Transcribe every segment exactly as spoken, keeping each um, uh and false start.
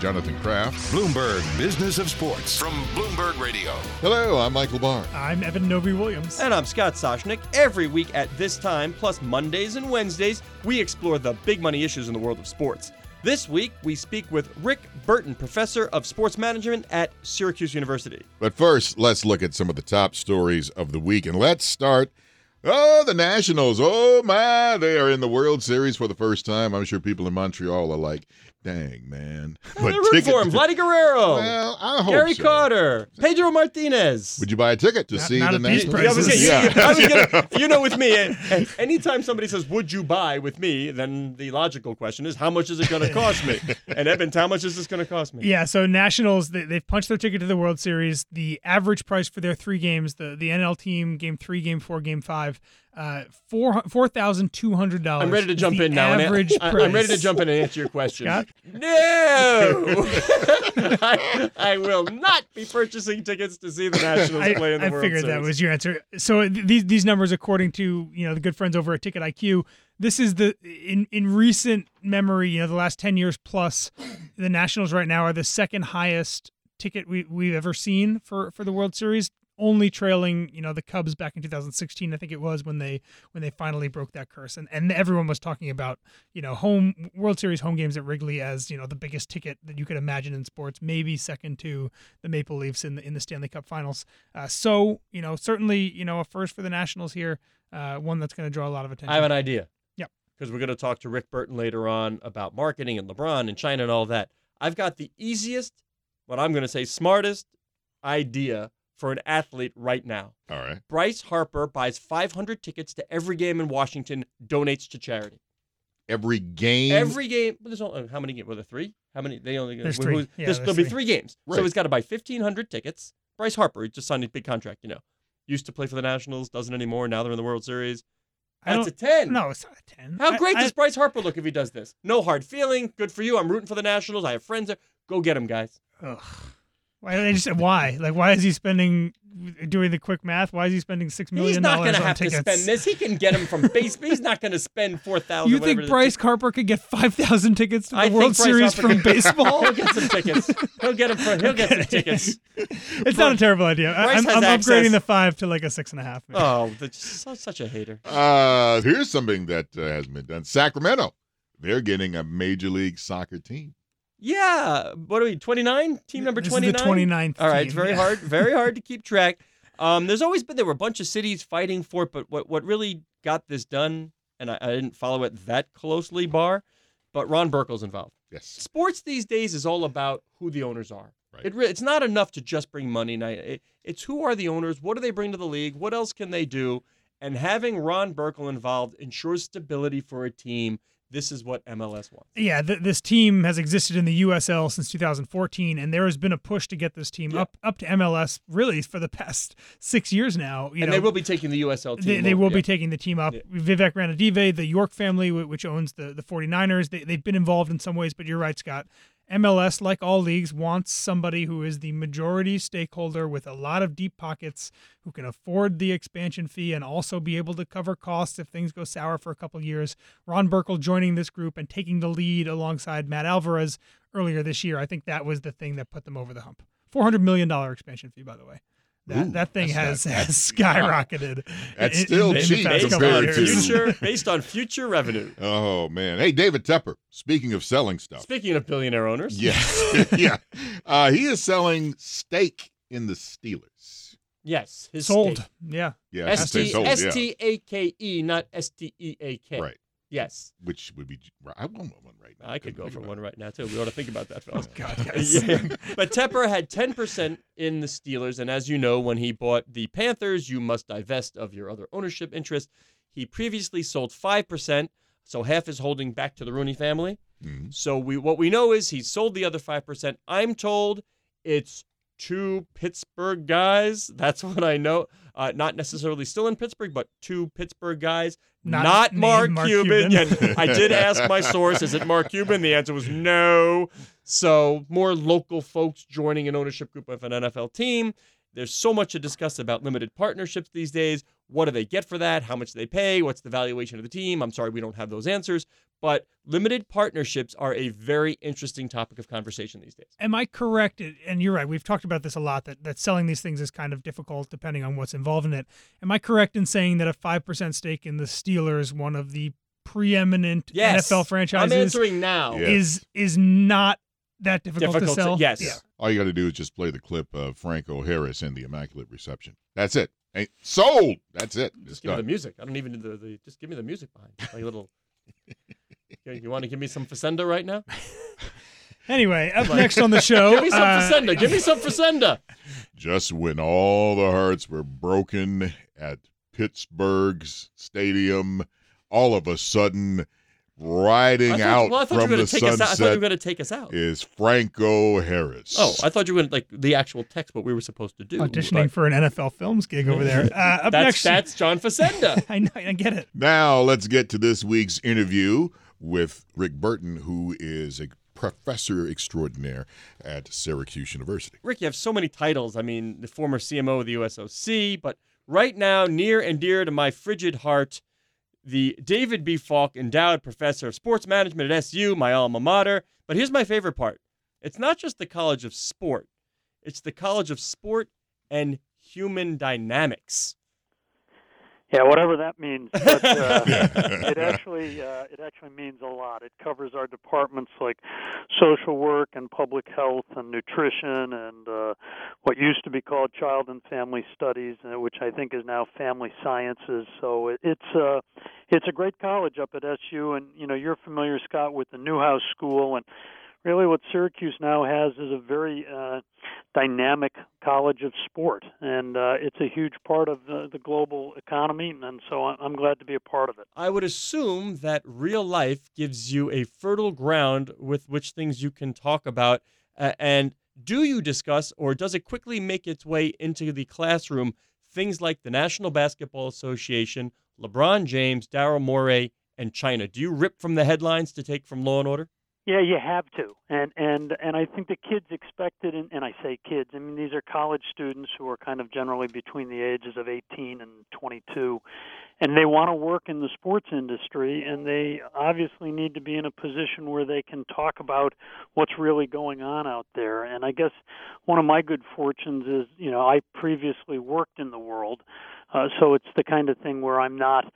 Jonathan Kraft. Bloomberg Business of Sports. From Bloomberg Radio. Hello, I'm Michael Barr. I'm Evan Novy-Williams. And I'm Scott Soshnick. Every week at this time, plus Mondays and Wednesdays, we explore the big money issues in the world of sports. This week, we speak with Rick Burton, professor of sports management at Syracuse University. But first, let's look at some of the top stories of the week. And let's start, oh, the Nationals. Oh, my, they are in the World Series for the first time. I'm sure people in Montreal are like, dang, man. But they're rooting for him. Vladdy Guerrero. Well, I hope Gary so. Carter. Pedro Martinez. Would you buy a ticket to not, see not the Nationals? Yeah, I was gonna, yeah. I was gonna, you know, with me, anytime somebody says, would you buy with me, then the logical question is, how much is it going to cost me? And Evan, how much is this going to cost me? Yeah, so Nationals, they, they've punched their ticket to the World Series. The average price for their three games, the, the N L team, game three, game four, game five, Uh, four four thousand two hundred dollars. I'm ready to jump in now. And I, I, I'm ready to jump in and answer your question. Scott? No, I, I will not be purchasing tickets to see the Nationals I, play in the I World Series. I figured that was your answer. So these these numbers, according to you know the good friends over at Ticket I Q, this is the in in recent memory. You know, the last ten years plus, the Nationals right now are the second highest ticket we we've ever seen for for the World Series. Only trailing, you know, the Cubs back in two thousand sixteen, I think it was, when they when they finally broke that curse, and and everyone was talking about, you know, home World Series home games at Wrigley as, you know, the biggest ticket that you could imagine in sports, maybe second to the Maple Leafs in the in the Stanley Cup Finals. Uh, so, you know, certainly, you know, a first for the Nationals here, uh, one that's going to draw a lot of attention. I have an idea. Yep, because we're going to talk to Rick Burton later on about marketing and LeBron and China and all that. I've got the easiest, what I'm going to say, smartest idea for an athlete right now. All right. Bryce Harper buys five hundred tickets to every game in Washington, donates to charity. Every game? Every game. Well, there's only, how many games? Were there three? How many? They only, there's who, three. Who, yeah, there's, there's there'll three. be three games. Right. So he's got to buy fifteen hundred tickets. Bryce Harper, he just signed a big contract, you know. Used to play for the Nationals, doesn't anymore. Now they're in the World Series. That's a ten. No, it's not a ten. How I, great I, does Bryce Harper look if he does this? No hard feeling. Good for you. I'm rooting for the Nationals. I have friends there. Go get him, guys. Ugh. Why they just why? Like, why is he spending, doing the quick math, why is he spending six million dollars on tickets? He's not going to have to spend this. He can get them from baseball. He's not going to spend four thousand dollars. You think Bryce Harper could get five thousand tickets to the World Series from baseball? He'll get some tickets. He'll get, him for, he'll get some tickets. It's not a terrible idea. I, I'm, I'm upgrading the five to like a six and a half. Maybe. Oh, that's such a hater. Uh, here's something that uh, hasn't been done. Sacramento, they're getting a Major League Soccer team. Yeah, what are we, twenty-nine? Team number twenty-nine? This is the twenty-ninth All right, team. It's very yeah. hard very hard to keep track. Um, there's always been, there were a bunch of cities fighting for it, but what, what really got this done, and I, I didn't follow it that closely, Barr, but Ron Burkle's involved. Yes. Sports these days is all about who the owners are. Right. It re- It's not enough to just bring money. It, it's who are the owners, what do they bring to the league, what else can they do, and having Ron Burkle involved ensures stability for a team. This is what M L S wants. Yeah, th- this team has existed in the U S L since two thousand fourteen, and there has been a push to get this team yeah. up up to M L S really for the past six years now. You and know, they will be taking the U S L team. They, they will yeah. be taking the team up. Yeah. Vivek Ranadive, the York family, which owns the, the 49ers, they, they've been involved in some ways, but you're right, Scott. M L S, like all leagues, wants somebody who is the majority stakeholder with a lot of deep pockets, who can afford the expansion fee and also be able to cover costs if things go sour for a couple of years. Ron Burkle joining this group and taking the lead alongside Matt Alvarez earlier this year. I think that was the thing that put them over the hump. four hundred million dollars expansion fee, by the way. That Ooh, that thing has, not, has skyrocketed. That's in, still in, cheap in compared to future, based on future revenue. Oh man! Hey, David Tepper. Speaking of selling stuff. Speaking of billionaire owners. Yes. yeah. Uh, he is selling stake in the Steelers. Yes, his sold. Stake. Yeah. Yeah. S T A K E, not S T E A K. Right. Yes. Which would be, I want one right now. I could go for one right now, too. We ought to think about that, fellas. Oh, God, yes. yeah. But Tepper had ten percent in the Steelers, and as you know, when he bought the Panthers, you must divest of your other ownership interest. He previously sold five percent, so half is holding back to the Rooney family. Mm-hmm. So we what we know is he sold the other five percent. I'm told it's two Pittsburgh guys. That's what I know. Uh, not necessarily still in Pittsburgh, but two Pittsburgh guys. Not, not Mark, Mark Cuban. Cuban. Yeah, I did ask my source, is it Mark Cuban? The answer was no. So more local folks joining an ownership group of an N F L team. There's so much to discuss about limited partnerships these days. What do they get for that? How much do they pay? What's the valuation of the team? I'm sorry, we don't have those answers. But limited partnerships are a very interesting topic of conversation these days. Am I correct? And you're right. We've talked about this a lot, that, that selling these things is kind of difficult depending on what's involved in it. Am I correct in saying that a five percent stake in the Steelers, one of the preeminent yes. N F L franchises, I'm answering now. Is, is not that difficult, difficult to sell? To, yes. Yeah. All you got to do is just play the clip of Franco Harris in The Immaculate Reception. That's it. Ain't sold. That's it. Just it's give done. me the music. I don't even do the, the just give me the music behind. Like little... You want to give me some Facenda right now? Anyway, up like, next on the show. Give me some uh, Facenda. Give me some Facenda. Just when all the hearts were broken at Pittsburgh's stadium, all of a sudden, riding out from the sunset I thought you were going to take us out. Is Franco Harris. Oh, I thought you were going to, like, the actual text, what we were supposed to do. Auditioning but... for an N F L Films gig over there. Uh, up that's, next. That's John Facenda. I know, I get it. Now let's get to this week's interview with Rick Burton, who is a professor extraordinaire at Syracuse University. Rick, you have so many titles. I mean, the former C M O of the U S O C, but right now, near and dear to my frigid heart, the David B. Falk Endowed Professor of Sports Management at S U, my alma mater. But here's my favorite part. It's not just the College of Sport. It's the College of Sport and Human Dynamics. Yeah, whatever that means, but, uh, it actually uh, it actually means a lot. It covers our departments like social work and public health and nutrition and uh, what used to be called child and family studies, which I think is now family sciences. So it, it's uh, it's a great college up at S U, and you know you're familiar, Scott, with the Newhouse School, and really what Syracuse now has is a very uh, dynamic college of sport, and uh, it's a huge part of the, the global economy, and so I'm glad to be a part of it. I would assume that real life gives you a fertile ground with which things you can talk about, uh, and do you discuss, or does it quickly make its way into the classroom, things like the National Basketball Association, LeBron James, Daryl Morey, and China? Do you rip from the headlines to take from Law and Order? Yeah, you have to, and and and I think the kids expect it, and, and I say kids, I mean, these are college students who are kind of generally between the ages of eighteen and twenty-two, and they want to work in the sports industry, and they obviously need to be in a position where they can talk about what's really going on out there. And I guess one of my good fortunes is, you know, I previously worked in the world, uh, so it's the kind of thing where I'm not,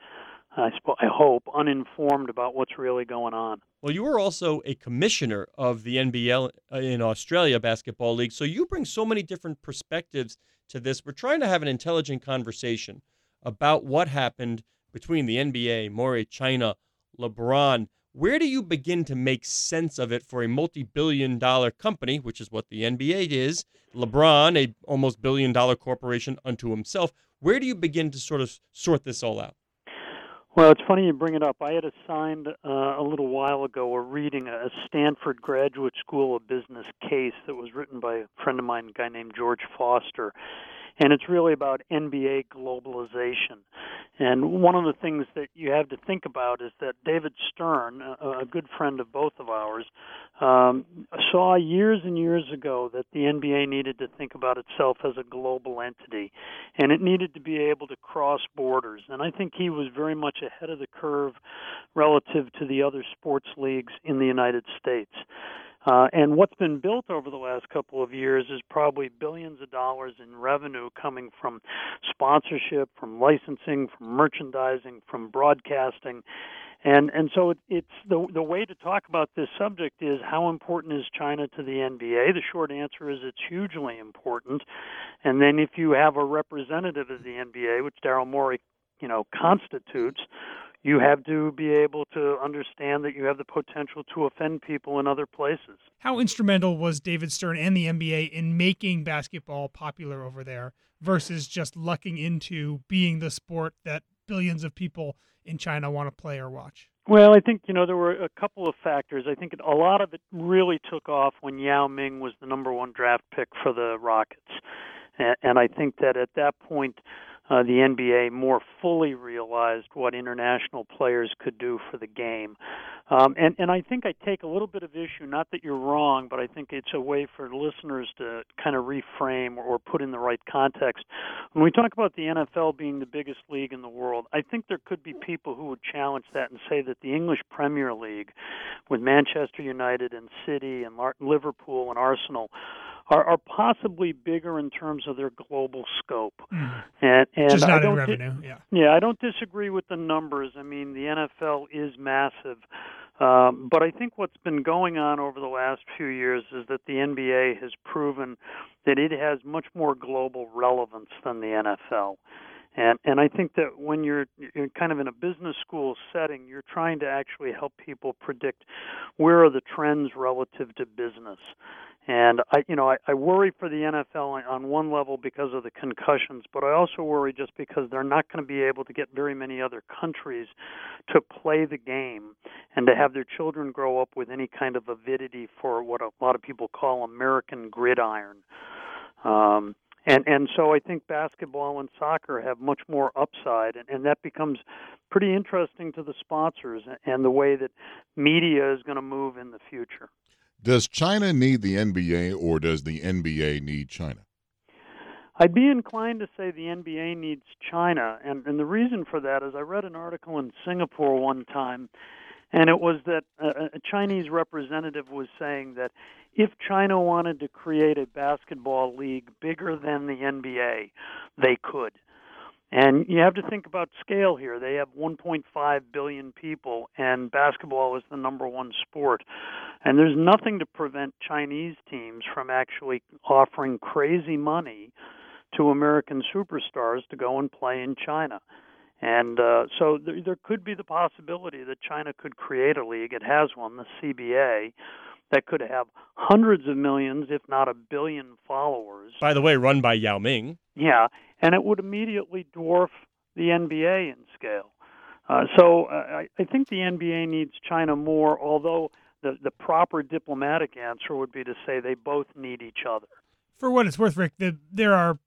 I, sp- I hope, uninformed about what's really going on. Well, you were also a commissioner of the N B L in Australia Basketball League, so you bring so many different perspectives to this. We're trying to have an intelligent conversation about what happened between the N B A, Morey, China, LeBron. Where do you begin to make sense of it for a multi-billion dollar company, which is what the N B A is, LeBron, a almost billion dollar corporation unto himself? Where do you begin to sort of sort this all out? Well, it's funny you bring it up. I had assigned uh, a little while ago a reading, a Stanford Graduate School of Business case that was written by a friend of mine, a guy named George Foster. And it's really about N B A globalization. And one of the things that you have to think about is that David Stern, a, a good friend of both of ours, um, saw years and years ago that the N B A needed to think about itself as a global entity, and it needed to be able to cross borders. And I think he was very much ahead of the curve relative to the other sports leagues in the United States. Uh, and what's been built over the last couple of years is probably billions of dollars in revenue coming from sponsorship, from licensing, from merchandising, from broadcasting. And and so it, it's the the way to talk about this subject is how important is China to the N B A? The short answer is it's hugely important. And then if you have a representative of the N B A, which Daryl Morey, you know, constitutes, you have to be able to understand that you have the potential to offend people in other places. How instrumental was David Stern and the N B A in making basketball popular over there versus just lucking into being the sport that billions of people in China want to play or watch? Well, I think, you know, there were a couple of factors. I think a lot of it really took off when Yao Ming was the number one draft pick for the Rockets. And I think that at that point, uh, the N B A more fully realized what international players could do for the game. Um, and, and I think I take a little bit of issue, not that you're wrong, but I think it's a way for listeners to kind of reframe or, or put in the right context. When we talk about the N F L being the biggest league in the world, I think there could be people who would challenge that and say that the English Premier League, with Manchester United and City and Liverpool and Arsenal, Are, are possibly bigger in terms of their global scope. And, and Just not I don't in revenue, di- yeah. Yeah, I don't disagree with the numbers. I mean, the N F L is massive. Um, but I think what's been going on over the last few years is that the N B A has proven that it has much more global relevance than the N F L. And and I think that when you're, you're kind of in a business school setting, you're trying to actually help people predict where are the trends relative to business. And I, you know, I, I worry for the N F L on one level because of the concussions, but I also worry just because they're not going to be able to get very many other countries to play the game and to have their children grow up with any kind of avidity for what a lot of people call American gridiron. Um, And and so I think basketball and soccer have much more upside, and, and that becomes pretty interesting to the sponsors and the way that media is going to move in the future. Does China need the N B A, or does the N B A need China? I'd be inclined to say the N B A needs China, and, and the reason for that is I read an article in Singapore one time, and it was that a Chinese representative was saying that if China wanted to create a basketball league bigger than the N B A, they could. And you have to think about scale here. They have one point five billion people, and basketball is the number one sport. And there's nothing to prevent Chinese teams from actually offering crazy money to American superstars to go and play in China. And uh, so th- there could be the possibility that China could create a league. It has one, the C B A, that could have hundreds of millions, if not a billion followers. By the way, run by Yao Ming. Yeah, and it would immediately dwarf the N B A in scale. Uh, so uh, I, I think the N B A needs China more, although the, the proper diplomatic answer would be to say they both need each other. For what it's worth, Rick, the, there are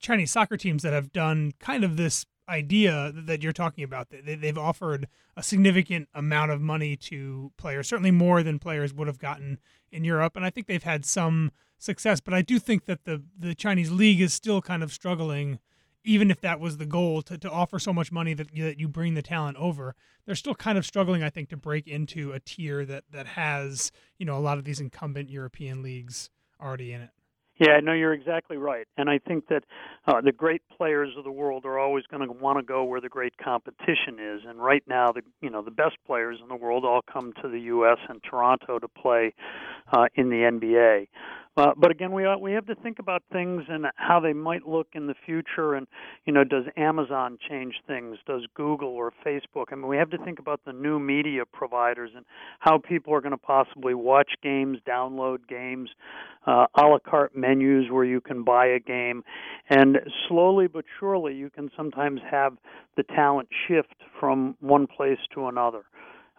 Chinese soccer teams that have done kind of this idea that you're talking about. They've offered a significant amount of money to players, certainly more than players would have gotten in Europe, and I think they've had some success, but I do think that the the Chinese league is still kind of struggling, even if that was the goal, to, to offer so much money that, that you bring the talent over. They're still kind of struggling, I think, to break into a tier that that has, you know, a lot of these incumbent European leagues already in it. Yeah, no, you're exactly right. And I think that uh, the great players of the world are always going to want to go where the great competition is. And right now, the you know the best players in the world all come to the U S and Toronto to play uh, in the N B A. Uh, but again, we we have to think about things and how they might look in the future. And, you know, does Amazon change things? Does Google or Facebook? I mean, we have to think about the new media providers and how people are going to possibly watch games, download games, uh, a la carte menus where you can buy a game. And slowly but surely, you can sometimes have the talent shift from one place to another.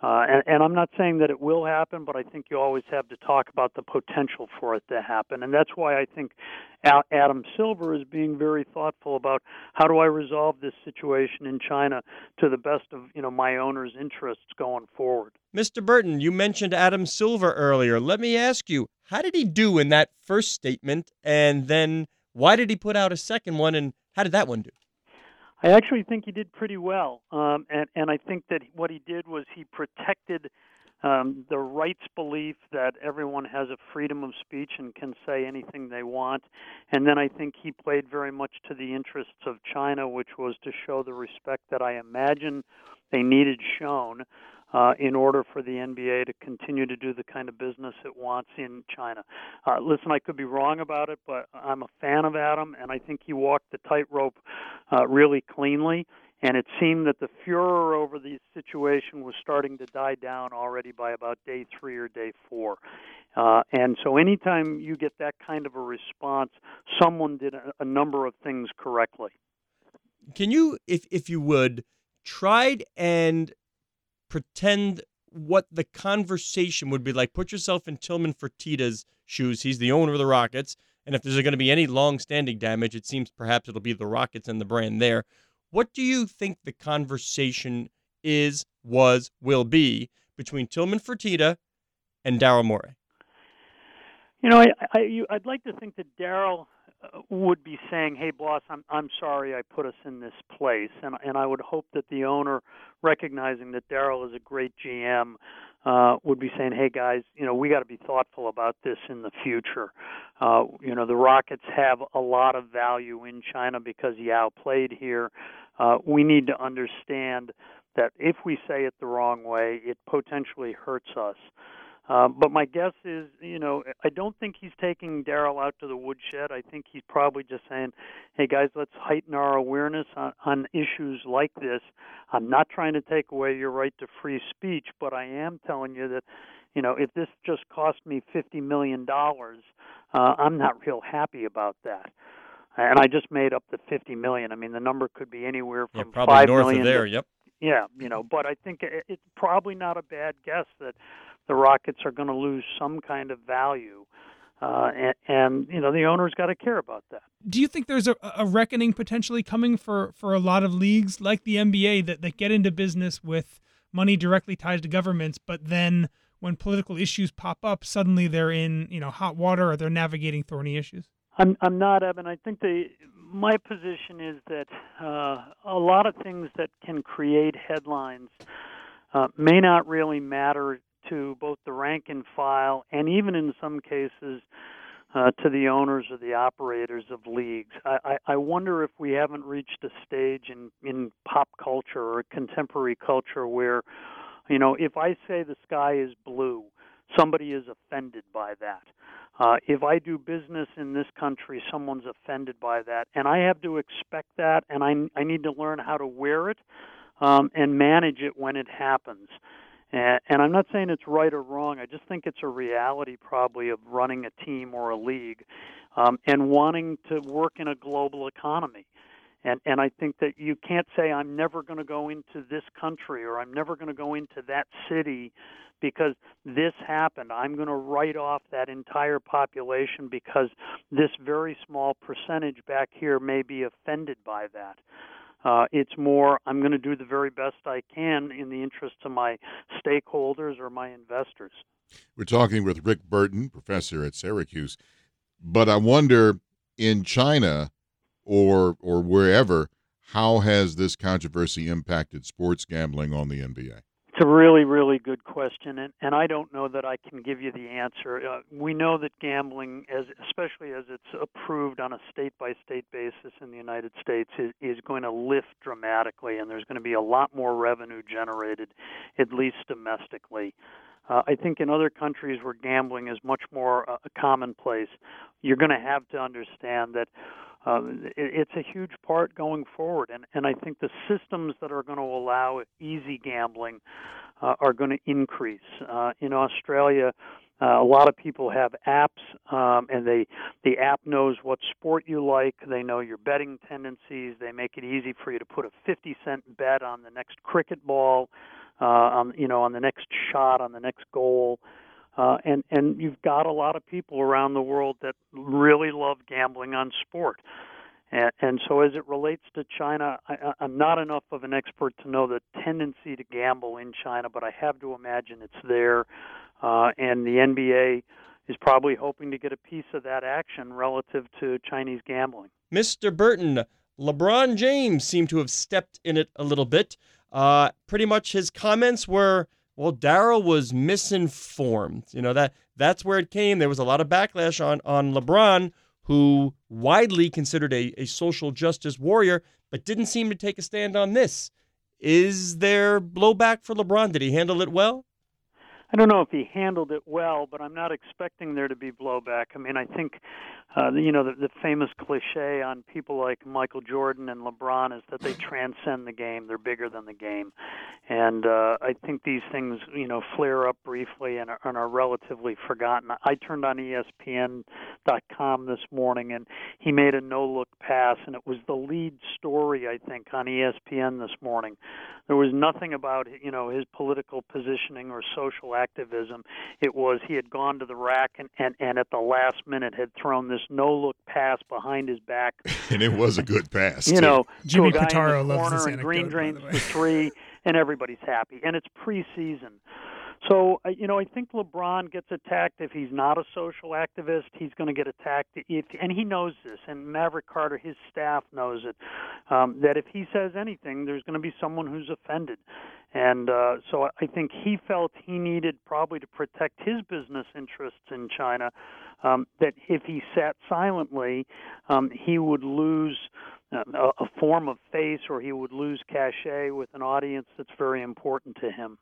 Uh, and, and I'm not saying that it will happen, but I think you always have to talk about the potential for it to happen. And that's why I think Adam Silver is being very thoughtful about how do I resolve this situation in China to the best of, you know, my owner's interests going forward. Mister Burton, you mentioned Adam Silver earlier. Let me ask you, how did he do in that first statement? And then why did he put out a second one? And how did that one do? I actually think he did pretty well, um, and, and I think that what he did was he protected um, the rights belief that everyone has a freedom of speech and can say anything they want, and then I think he played very much to the interests of China, which was to show the respect that I imagine they needed shown uh, in order for the N B A to continue to do the kind of business it wants in China. Uh, listen, I could be wrong about it, but I'm a fan of Adam, and I think he walked the tightrope uh, really cleanly, and it seemed that the furor over the situation was starting to die down already by about day three or day four. Uh, and so anytime you get that kind of a response, someone did a, a number of things correctly. Can you, if if you would, tried and pretend what the conversation would be like. Put yourself in Tillman Fertitta's shoes. He's the owner of the Rockets. And if there's going to be any long-standing damage, it seems perhaps it'll be the Rockets and the brand there. What do you think the conversation is, was, will be between Tillman Fertitta and Daryl Morey? You know, I, I, you, I'd like to think that Daryl would be saying, "Hey, boss, I'm I'm sorry I put us in this place," and and I would hope that the owner, recognizing that Daryl is a great G M, uh, would be saying, "Hey, guys, you know, we got to be thoughtful about this in the future. Uh, you know, the Rockets have a lot of value in China because Yao played here. Uh, we need to understand that if we say it the wrong way, it potentially hurts us." Uh, but my guess is, you know, I don't think he's taking Daryl out to the woodshed. I think he's probably just saying, "Hey, guys, let's heighten our awareness on, on issues like this. I'm not trying to take away your right to free speech, but I am telling you that, you know, if this just cost me fifty million dollars, uh, I'm not real happy about that." And I just made up the fifty million dollars. I mean, the number could be anywhere from yeah, probably five million dollars of there, to, yep. Yeah, you know, but I think it, it's probably not a bad guess that the Rockets are going to lose some kind of value, uh, and, and, you know, the owner's got to care about that. Do you think there's a, a reckoning potentially coming for, for a lot of leagues like the N B A that, that get into business with money directly tied to governments, but then when political issues pop up, suddenly they're in, you know, hot water or they're navigating thorny issues? I'm I'm not, Evan. I think the my position is that uh, a lot of things that can create headlines uh, may not really matter to both the rank and file, and even in some cases uh, to the owners or the operators of leagues. I, I wonder if we haven't reached a stage in, in pop culture or contemporary culture where, you know, if I say the sky is blue, somebody is offended by that. Uh, if I do business in this country, someone's offended by that, and I have to expect that, and I, I need to learn how to wear it um, and manage it when it happens. And I'm not saying it's right or wrong. I just think it's a reality probably of running a team or a league um, and wanting to work in a global economy. And, and I think that you can't say, "I'm never going to go into this country," or "I'm never going to go into that city because this happened. I'm going to write off that entire population because this very small percentage back here may be offended by that." Uh, it's more, I'm going to do the very best I can in the interest of my stakeholders or my investors. We're talking with Rick Burton, professor at Syracuse. But I wonder, in China or or wherever, how has this controversy impacted sports gambling on the N B A? It's a really, really good question, and, and I don't know that I can give you the answer. Uh, we know that gambling, as especially as it's approved on a state-by-state basis in the United States, is, is going to lift dramatically, and there's going to be a lot more revenue generated, at least domestically. Uh, I think in other countries where gambling is much more uh, commonplace, you're going to have to understand that Uh, it's a huge part going forward, and, and I think the systems that are going to allow easy gambling uh, are going to increase. Uh, in Australia, uh, a lot of people have apps, um, and they the app knows what sport you like. They know your betting tendencies. They make it easy for you to put a fifty-cent bet on the next cricket ball, uh, on, you know, on the next shot, on the next goal. Uh, and, and you've got a lot of people around the world that really love gambling on sport. And, and so as it relates to China, I, I'm not enough of an expert to know the tendency to gamble in China, but I have to imagine it's there. Uh, and the N B A is probably hoping to get a piece of that action relative to Chinese gambling. Mister Burton, LeBron James seemed to have stepped in it a little bit. Uh, pretty much his comments were, well, Daryl was misinformed. You know, that that's where it came. There was a lot of backlash on, on LeBron, who widely considered a, a social justice warrior, but didn't seem to take a stand on this. Is there blowback for LeBron? Did he handle it well? I don't know if he handled it well, but I'm not expecting there to be blowback. I mean, I think, uh, you know, the, the famous cliche on people like Michael Jordan and LeBron is that they transcend the game. They're bigger than the game. And uh, I think these things, you know, flare up briefly and are, and are relatively forgotten. I turned on E S P N N B A Sports dot com this morning, and he made a no-look pass, and it was the lead story, I think, on E S P N this morning. There was nothing about, you know, his political positioning or social activism. It was he had gone to the rack and, and, and at the last minute had thrown this no-look pass behind his back. And it was a good pass, You too. know, Jimmy to a guy Pitaro in the corner, loves this and Green drains the three, and everybody's happy. And it's preseason. So, you know, I think LeBron gets attacked if he's not a social activist. He's going to get attacked, if, and he knows this, and Maverick Carter, his staff knows it, um, that if he says anything, there's going to be someone who's offended. And uh, so I think he felt he needed probably to protect his business interests in China, um, that if he sat silently, um, he would lose a, a form of face, or he would lose cachet with an audience that's very important to him.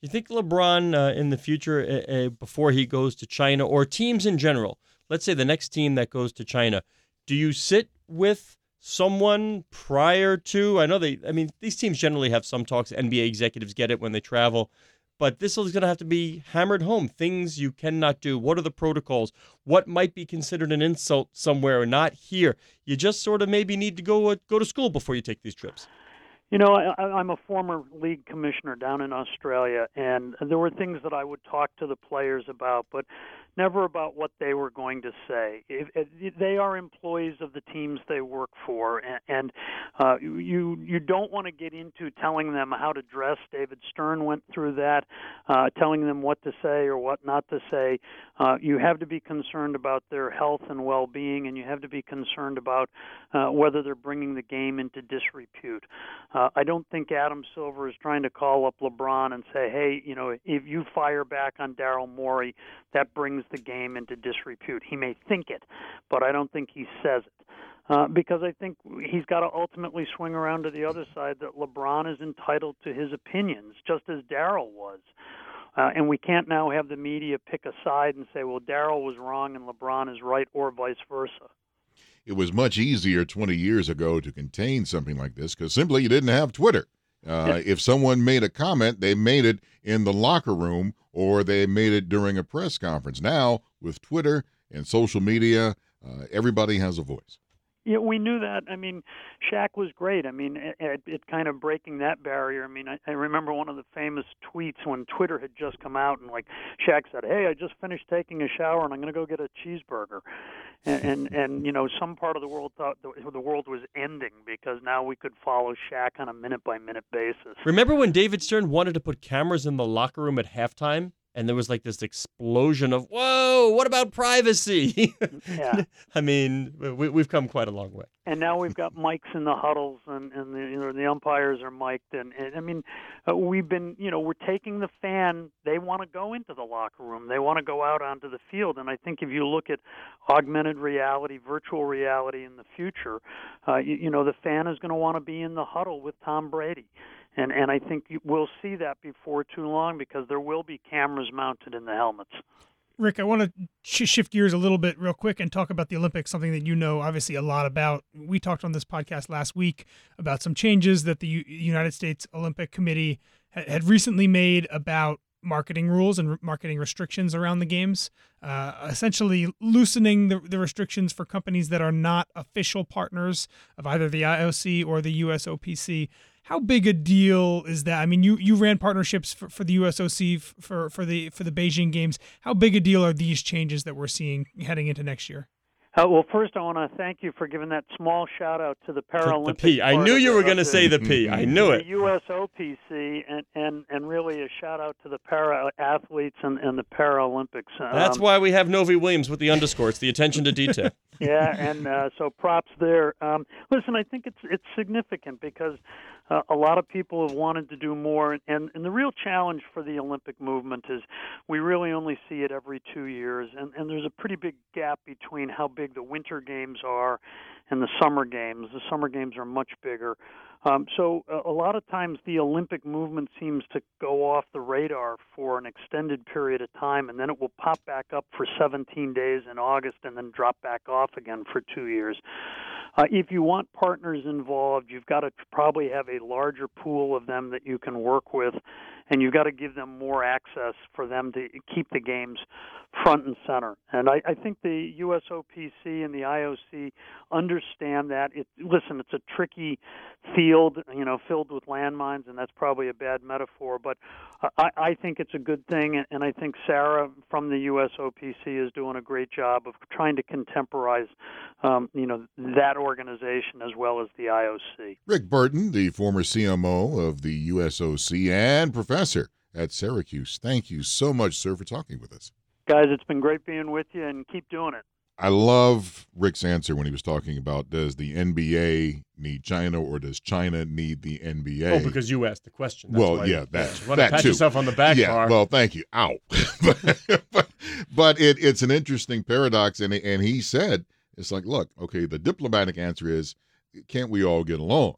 You think LeBron uh, in the future, uh, uh, before he goes to China, or teams in general, let's say the next team that goes to China, do you sit with someone prior to? I know they, I mean, these teams generally have some talks. N B A executives get it when they travel, but this is going to have to be hammered home. Things you cannot do. What are the protocols? What might be considered an insult somewhere or not here? You just sort of maybe need to go uh, go to school before you take these trips. You know, I, I'm a former league commissioner down in Australia, and there were things that I would talk to the players about, but never about what they were going to say. If, if they are employees of the teams they work for, and, and uh, you you don't want to get into telling them how to dress. David Stern went through that, uh, telling them what to say or what not to say. Uh, you have to be concerned about their health and well-being, and you have to be concerned about uh, whether they're bringing the game into disrepute. Uh, I don't think Adam Silver is trying to call up LeBron and say, hey, you know, if you fire back on Daryl Morey, that brings the game into disrepute. He may think it, but I don't think he says it. Uh, because I think he's got to ultimately swing around to the other side that LeBron is entitled to his opinions, just as Daryl was. Uh, and we can't now have the media pick a side and say, well, Daryl was wrong and LeBron is right, or vice versa. It was much easier twenty years ago to contain something like this because simply you didn't have Twitter. Uh, if someone made a comment, they made it in the locker room or they made it during a press conference. Now, with Twitter and social media, uh, everybody has a voice. Yeah, we knew that. I mean, Shaq was great. I mean, it, it, it kind of breaking that barrier. I mean, I, I remember one of the famous tweets when Twitter had just come out, and like Shaq said, "Hey, I just finished taking a shower, and I'm going to go get a cheeseburger." And and, and you know, some part of the world thought the, the world was ending because now we could follow Shaq on a minute by minute basis. Remember when David Stern wanted to put cameras in the locker room at halftime? And there was like this explosion of, whoa, what about privacy? Yeah. I mean, we, we've come quite a long way. And now we've got mics in the huddles, and, and the, you know, the umpires are mic'd. And, and I mean, uh, we've been, you know, we're taking the fan. They want to go into the locker room. They want to go out onto the field. And I think if you look at augmented reality, virtual reality in the future, uh, you, you know, the fan is going to want to be in the huddle with Tom Brady. And and I think we'll see that before too long because there will be cameras mounted in the helmets. Rick, I want to sh- shift gears a little bit real quick and talk about the Olympics, something that you know obviously a lot about. We talked on this podcast last week about some changes that the U- United States Olympic Committee ha- had recently made about marketing rules and re- marketing restrictions around the games, uh, essentially loosening the, the restrictions for companies that are not official partners of either the I O C or the U S O P C. How big a deal is that? I mean, you, you ran partnerships for, for the U S O C for, for the for the Beijing Games. How big a deal are these changes that we're seeing heading into next year? Uh, well, first, I want to thank you for giving that small shout-out to the Paralympic. The P. I knew you were going to say the P. I knew it. The U S O P C, and, and, and really a shout-out to the para-athletes and, and the Paralympics. Um, That's why we have Novy-Williams with the underscore. It's the attention to detail. Yeah, and uh, so props there. Um, listen, I think it's it's significant because uh, a lot of people have wanted to do more, and, and the real challenge for the Olympic movement is we really only see it every two years, and, and there's a pretty big gap between how big the Winter Games are and the summer games. The summer games are much bigger. Um, so a lot of times the Olympic movement seems to go off the radar for an extended period of time, and then it will pop back up for seventeen days in August and then drop back off again for two years. Uh, if you want partners involved, you've got to probably have a larger pool of them that you can work with, and you've got to give them more access for them to keep the games front and center. And I, I think the U S O P C and the I O C understand that. It, listen, it's a tricky field, you know, filled with landmines, and that's probably a bad metaphor, but I, I think it's a good thing, and I think Sarah from the U S O P C is doing a great job of trying to contemporize, um, you know, that organization as well as the I O C. Rick Burton, the former C M O of the U S O C and professor at Syracuse, thank you so much, sir, for talking with us. Guys, it's been great being with you, and keep doing it. I love Rick's answer when he was talking about, does the N B A need China or does China need the N B A? Oh, because you asked the question. That's well, yeah, that, you want that to pat too. Yourself on the back, yeah, bar. Well, thank you. Ow. but but, but it, it's an interesting paradox, and and he said, it's like, look, okay, the diplomatic answer is, can't we all get along?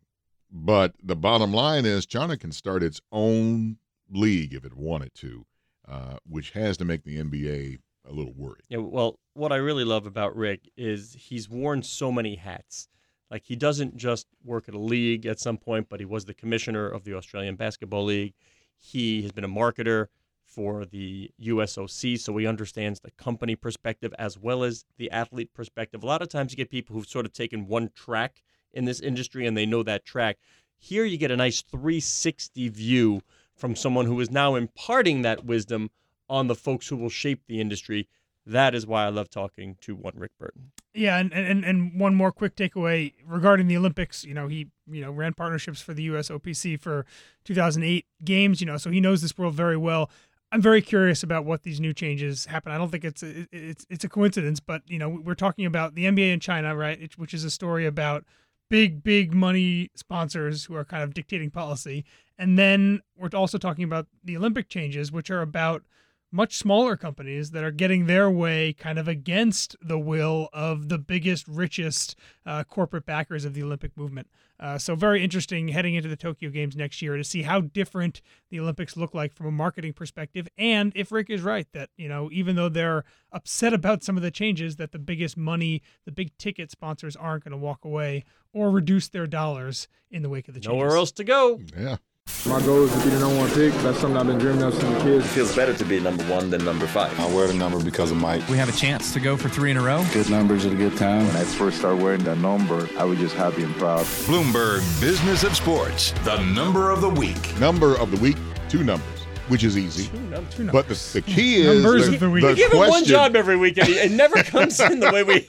But the bottom line is China can start its own league if it wanted to, uh, which has to make the N B A a little worried. Yeah, well, what I really love about Rick is he's worn so many hats. Like, he doesn't just work at a league at some point, but he was the commissioner of the Australian Basketball League. He has been a marketer for the U S O C, so he understands the company perspective as well as the athlete perspective. A lot of times you get people who've sort of taken one track in this industry and they know that track. Here you get a nice three sixty view from someone who is now imparting that wisdom on the folks who will shape the industry. That is why I love talking to one Rick Burton. Yeah, and and and one more quick takeaway regarding the Olympics. You know, he you know ran partnerships for the U S O P C for two thousand eight games, you know, so he knows this world very well. I'm very curious about what these new changes happen. I don't think it's a, it's it's a coincidence, but you know, we're talking about the N B A in China, right? It, which is a story about big, big money sponsors who are kind of dictating policy. And then we're also talking about the Olympic changes, which are about much smaller companies that are getting their way kind of against the will of the biggest, richest uh, corporate backers of the Olympic movement. Uh, so very interesting heading into the Tokyo Games next year to see how different the Olympics look like from a marketing perspective. And if Rick is right that, you know, even though they're upset about some of the changes, that the biggest money, the big ticket sponsors aren't going to walk away or reduce their dollars in the wake of the changes. Nowhere else to go. Yeah. My goal is to be the number one pick. That's something I've been dreaming of since a kid. It feels better to be number one than number five. I wear the number because of Mike. We have a chance to go for three in a row. Good numbers at a good time. When I first started wearing that number, I was just happy and proud. Bloomberg Business of Sports, the number of the week. Number of the week, two numbers, which is easy. Two num- two but the, the key is numbers the, of the week. The you give question, him one job every week, and it never comes in the way we...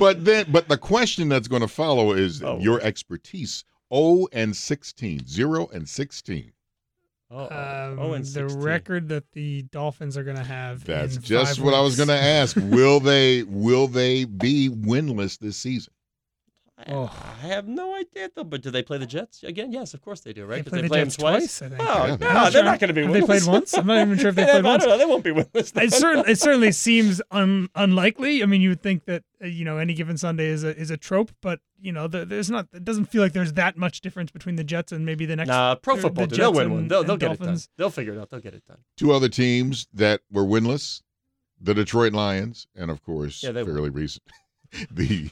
but then, but the question that's going to follow is oh. your expertise. oh and sixteen zero and sixteen Uh, oh, and the record that the Dolphins are going to have. That's in just what weeks. I was going to ask. Will they? Will they be winless this season? I, oh. I have no idea, though. But do they play the Jets again? Yes, of course they do. Right? They play, they the play Jets them twice. twice I think. Oh yeah, no, sure. They're not going to be winless. They played once. I'm not even sure if they played once. I don't know. They won't be winless. It certainly, it certainly seems un, unlikely. I mean, you would think that you know any given Sunday is a is a trope, but. You know, there's not. It doesn't feel like there's that much difference between the Jets and maybe the next. Nah, pro football, the they'll win one. They'll, they'll get Dolphins. It done. They'll figure it out. They'll get it done. Two other teams that were winless: the Detroit Lions, and of course, yeah, fairly won. recent, the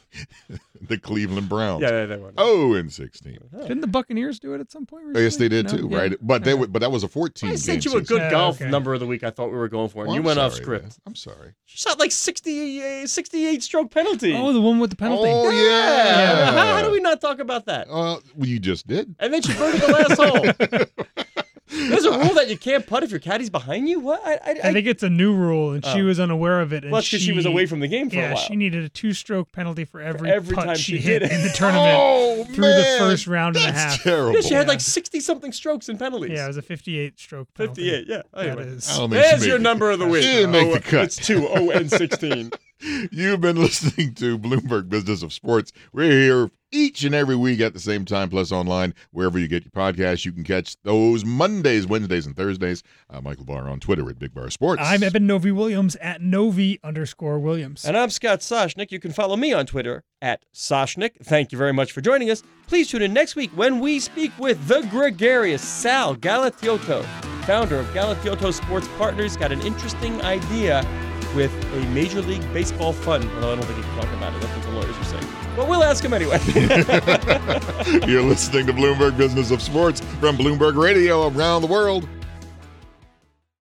the Cleveland Browns. Yeah, they, they won. Oh, and sixteen. Didn't the Buccaneers do it at some point recently? Yes, they did no? too. Yeah. Right, but they right. but that was a fourteen. I sent you a good yeah, golf okay. number of the week. I thought we were going for, and well, you I'm went sorry, off script. Man. I'm sorry. She shot like sixty-eight stroke penalty. Oh, the one with the penalty. Oh yeah. yeah. Uh, how, how do we not talk about that? Uh, well, you just did. And then she burned the last hole. There's a rule that you can't putt if your caddy's behind you? What? I, I, I... I think it's a new rule, and oh. she was unaware of it. And well, that's because she, she was away from the game for yeah, a while. Yeah, she needed a two-stroke penalty for every, for every putt time she, she hit did in the tournament oh, through man. the first round that's and a half. Terrible. Yeah, she yeah. had like sixty-something strokes in penalties. Yeah, it was a fifty-eight-stroke penalty. fifty-eight, yeah. Anyway. That is. There's your number of the week. She didn't make the cut. It's two, oh, and sixteen. You've been listening to Bloomberg Business of Sports. We're here each and every week at the same time, plus online, wherever you get your podcasts. You can catch those Mondays, Wednesdays, and Thursdays. Uh, Michael Barr on Twitter at Big Barr Sports. I'm Evan Novy-Williams at Novy underscore Williams. And I'm Scott Soshnick. You can follow me on Twitter at Soshnick. Thank you very much for joining us. Please tune in next week when we speak with the gregarious Sal Galatiotto, founder of Galatiotto Sports Partners. Got an interesting idea with a Major League Baseball fund. Although I don't think he can talk about it. That's what the lawyers are saying. But we'll ask him anyway. You're listening to Bloomberg Business of Sports from Bloomberg Radio around the world.